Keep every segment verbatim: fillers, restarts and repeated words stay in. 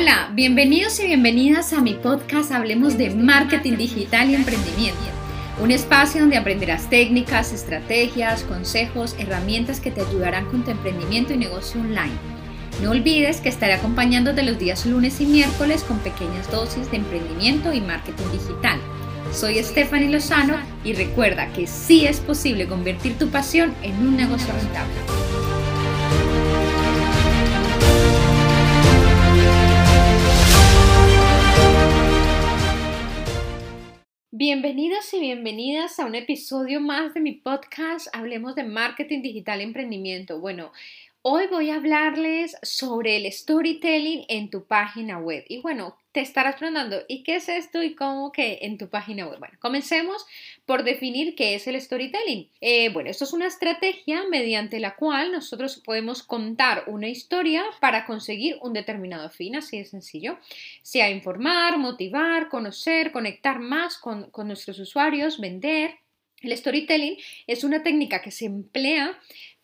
Hola, bienvenidos y bienvenidas a mi podcast Hablemos de Marketing Digital y Emprendimiento, un espacio donde aprenderás técnicas, estrategias, consejos, herramientas que te ayudarán con tu emprendimiento y negocio online. No olvides que estaré acompañándote los días lunes y miércoles con pequeñas dosis de emprendimiento y marketing digital. Soy Stephanie Lozano y recuerda que sí es posible convertir tu pasión en un negocio rentable. Bienvenidos y bienvenidas a un episodio más de mi podcast Hablemos de Marketing Digital y Emprendimiento. Bueno, hoy voy a hablarles sobre el storytelling en tu página web. Y bueno, te estarás preguntando, ¿y qué es esto y cómo que en tu página web? Bueno, comencemos por definir qué es el storytelling. Eh, bueno, esto es una estrategia mediante la cual nosotros podemos contar una historia para conseguir un determinado fin, así de sencillo. Sea informar, motivar, conocer, conectar más con, con nuestros usuarios, vender. El storytelling es una técnica que se emplea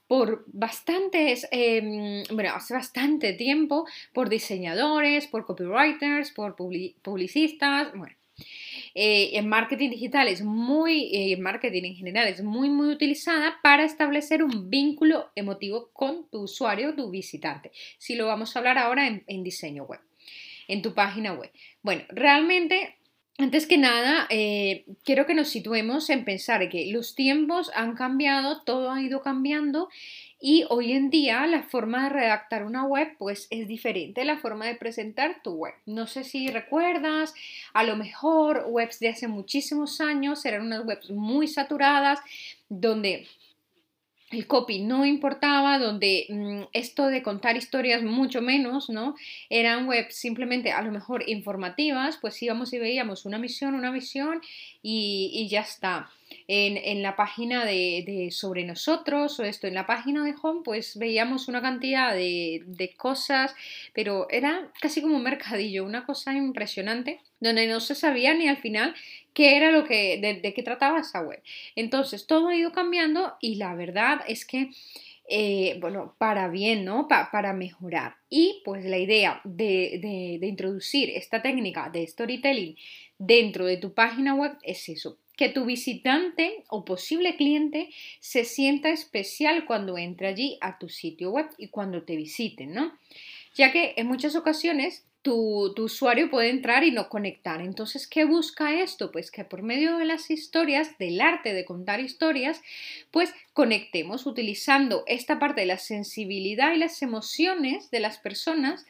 por bastantes, eh, bueno, hace bastante tiempo, por diseñadores, por copywriters, por publicistas, bueno. Eh, el marketing digital es muy, eh, el marketing en general es muy, muy utilizada para establecer un vínculo emotivo con tu usuario, tu visitante. Si lo vamos a hablar ahora en, en diseño web, en tu página web. Bueno, realmente, antes que nada, eh, quiero que nos situemos en pensar que los tiempos han cambiado, todo ha ido cambiando y hoy en día la forma de redactar una web pues es diferente a la forma de presentar tu web. No sé si recuerdas, a lo mejor webs de hace muchísimos años eran unas webs muy saturadas donde el copy no importaba, donde mmm, esto de contar historias mucho menos, ¿no? Eran webs simplemente a lo mejor informativas, pues íbamos y veíamos una misión, una visión y, y ya está. En, en la página de, de sobre nosotros o esto, en la página de home, pues veíamos una cantidad de, de cosas, pero era casi como un mercadillo, una cosa impresionante, donde no se sabía ni al final qué era lo que, de, de qué trataba esa web. Entonces todo ha ido cambiando y la verdad es que, eh, bueno, para bien, ¿no? Pa, para mejorar. Y pues la idea de, de, de introducir esta técnica de storytelling dentro de tu página web es eso. Que tu visitante o posible cliente se sienta especial cuando entre allí a tu sitio web y cuando te visiten, ¿no? Ya que en muchas ocasiones tu, tu usuario puede entrar y no conectar. Entonces, ¿qué busca esto? Pues que por medio de las historias, del arte de contar historias, pues conectemos utilizando esta parte de la sensibilidad y las emociones de las personas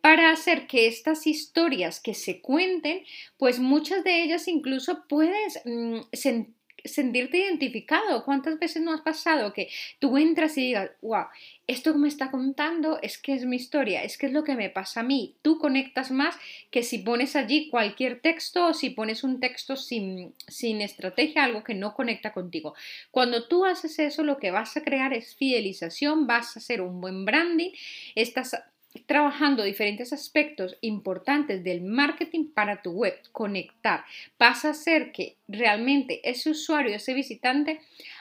para hacer que estas historias que se cuenten, pues muchas de ellas incluso puedes mmm, sen- sentirte identificado. ¿Cuántas veces no has pasado que tú entras y digas, wow, esto que me está contando es que es mi historia, es que es lo que me pasa a mí? Tú conectas más que si pones allí cualquier texto o si pones un texto sin, sin estrategia, algo que no conecta contigo. Cuando tú haces eso, lo que vas a crear es fidelización, vas a hacer un buen branding, estás trabajando diferentes aspectos importantes del marketing para tu web, conectar. Vas a hacer que realmente ese usuario, ese visitante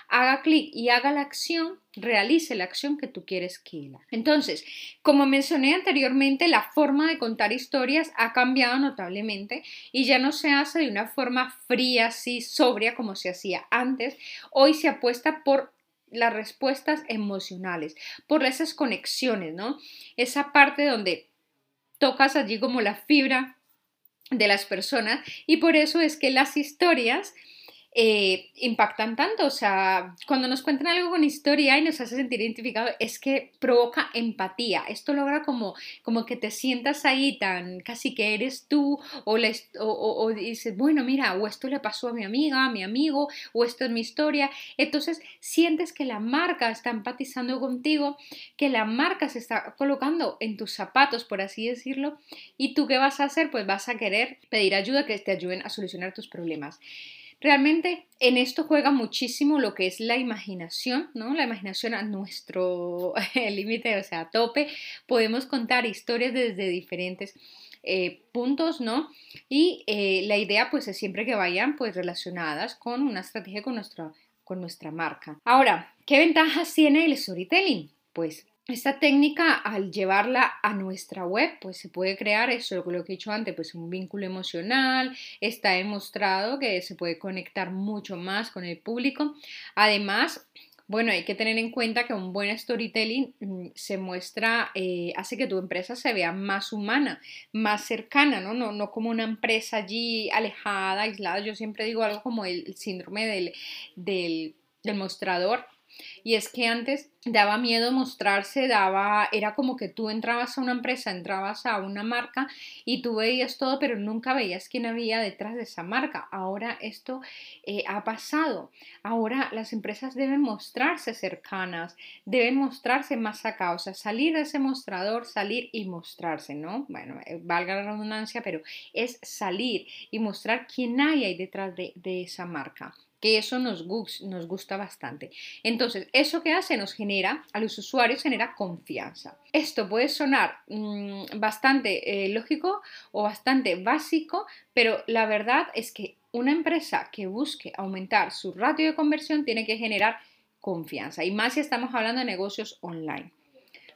haga clic y haga la acción, realice la acción que tú quieres que haga. Entonces, como mencioné anteriormente, la forma de contar historias ha cambiado notablemente y ya no se hace de una forma fría, así, sobria como se hacía antes. Hoy se apuesta por las respuestas emocionales, por esas conexiones, ¿no? Esa parte donde tocas allí como la fibra de las personas y por eso es que las historias eh, impactan tanto. O sea, cuando nos cuentan algo con historia y nos hace sentir identificado, es que provoca empatía. Esto logra como, como que te sientas ahí tan casi que eres tú o, la, o, o, o dices, bueno, mira, o esto le pasó a mi amiga, a mi amigo, o esto es mi historia. Entonces sientes que la marca está empatizando contigo, que la marca se está colocando en tus zapatos, por así decirlo, y tú, ¿qué vas a hacer? Pues vas a querer pedir ayuda, que te ayuden a solucionar tus problemas. Realmente en esto juega muchísimo lo que es la imaginación, ¿no? La imaginación a nuestro límite, o sea, a tope. Podemos contar historias desde diferentes eh, puntos, ¿no? Y eh, la idea, pues, es siempre que vayan, pues, relacionadas con una estrategia, con nuestra, con nuestra marca. Ahora, ¿qué ventajas tiene el storytelling? Pues Esta técnica, al llevarla a nuestra web, pues se puede crear eso, lo que he dicho antes, pues un vínculo emocional. Está demostrado que se puede conectar mucho más con el público. Además, bueno, hay que tener en cuenta que un buen storytelling se muestra, eh, hace que tu empresa se vea más humana, más cercana, ¿no? No, no como una empresa allí alejada, aislada. Yo siempre digo algo como el síndrome del, del, del mostrador. Y es que antes daba miedo mostrarse, daba, era como que tú entrabas a una empresa, entrabas a una marca y tú veías todo, pero nunca veías quién había detrás de esa marca. Ahora esto eh, ha pasado. Ahora las empresas deben mostrarse cercanas, deben mostrarse más acá, o sea, salir de ese mostrador, salir y mostrarse, ¿no? Bueno, valga la redundancia, pero es salir y mostrar quién hay ahí detrás de, de esa marca. Que eso nos gusta bastante. Entonces, ¿eso qué hace? Nos genera, a los usuarios genera confianza. Esto puede sonar mmm, bastante eh, lógico o bastante básico, pero la verdad es que una empresa que busque aumentar su ratio de conversión tiene que generar confianza, y más si estamos hablando de negocios online.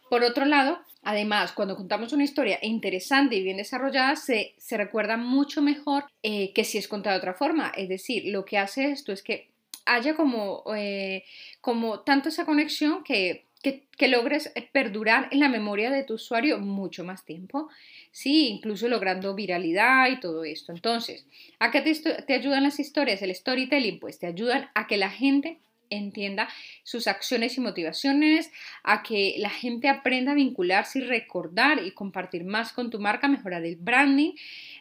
Por otro lado, además, cuando contamos una historia interesante y bien desarrollada, se, se recuerda mucho mejor eh, que si es contada de otra forma. Es decir, lo que hace esto es que haya como, eh, como tanto esa conexión que, que, que logres perdurar en la memoria de tu usuario mucho más tiempo, sí, incluso logrando viralidad y todo esto. Entonces, ¿a qué te, te ayudan las historias? El storytelling, pues te ayudan a que la gente entienda sus acciones y motivaciones, a que la gente aprenda a vincularse y recordar y compartir más con tu marca, mejorar el branding,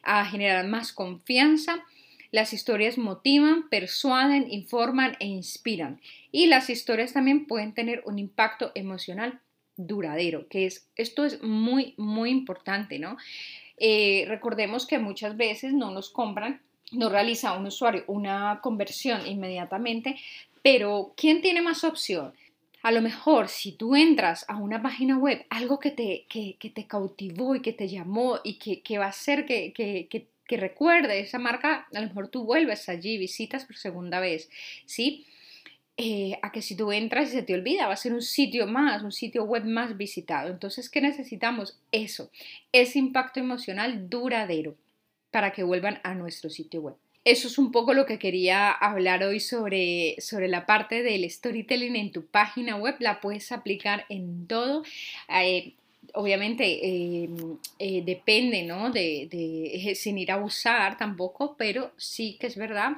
a generar más confianza. Las historias motivan, persuaden, informan e inspiran. Y las historias también pueden tener un impacto emocional duradero, que es, esto es muy, muy importante, ¿no? Eh, recordemos que muchas veces no nos compran, no realiza un usuario una conversión inmediatamente, pero ¿quién tiene más opción? A lo mejor si tú entras a una página web, algo que te, que, que te cautivó y que te llamó y que, que va a hacer que, que, que, que recuerde esa marca, a lo mejor tú vuelves allí, visitas por segunda vez, ¿sí? Eh, a que si tú entras y se te olvida, va a ser un sitio más, un sitio web más visitado. Entonces, ¿qué necesitamos? Eso, ese impacto emocional duradero para que vuelvan a nuestro sitio web. Eso es un poco lo que quería hablar hoy sobre, sobre la parte del storytelling en tu página web. La puedes aplicar en todo. Eh, obviamente eh, eh, depende, ¿no? De, de, sin ir a abusar tampoco, pero sí que es verdad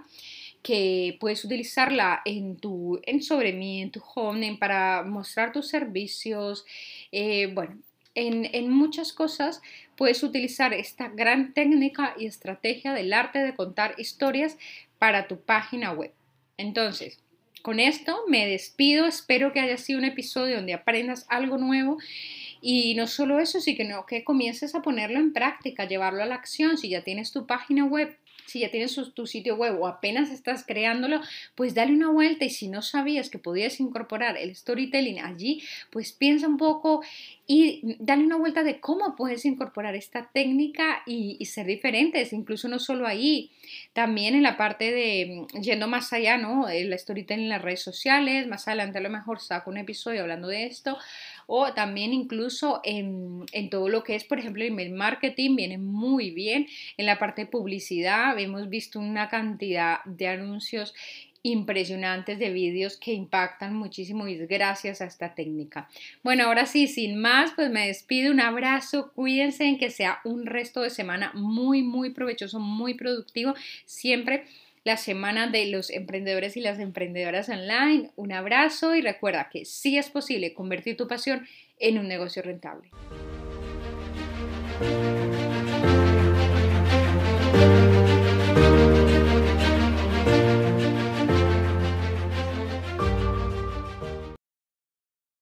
que puedes utilizarla en tu en sobre mí, en tu home, para mostrar tus servicios, eh, bueno. En, en muchas cosas puedes utilizar esta gran técnica y estrategia del arte de contar historias para tu página web. Entonces, con esto me despido. Espero que haya sido un episodio donde aprendas algo nuevo. Y no solo eso, sino que comiences a ponerlo en práctica, llevarlo a la acción. Si ya tienes tu página web, si ya tienes tu sitio web o apenas estás creándolo, pues dale una vuelta, y si no sabías que podías incorporar el storytelling allí, pues piensa un poco y dale una vuelta de cómo puedes incorporar esta técnica y, y ser diferentes, incluso no solo ahí, también en la parte de, yendo más allá, ¿no? El storytelling en las redes sociales, más adelante a lo mejor saco un episodio hablando de esto, o también incluso en, en todo lo que es, por ejemplo, el email marketing, viene muy bien en la parte de publicidad. Hemos visto una cantidad de anuncios impresionantes, de vídeos que impactan muchísimo, y es gracias a esta técnica. Bueno, ahora sí, sin más, pues me despido. Un abrazo, cuídense, en que sea un resto de semana muy, muy provechoso, muy productivo. Siempre la semana de los emprendedores y las emprendedoras online. Un abrazo, y recuerda que sí es posible convertir tu pasión en un negocio rentable.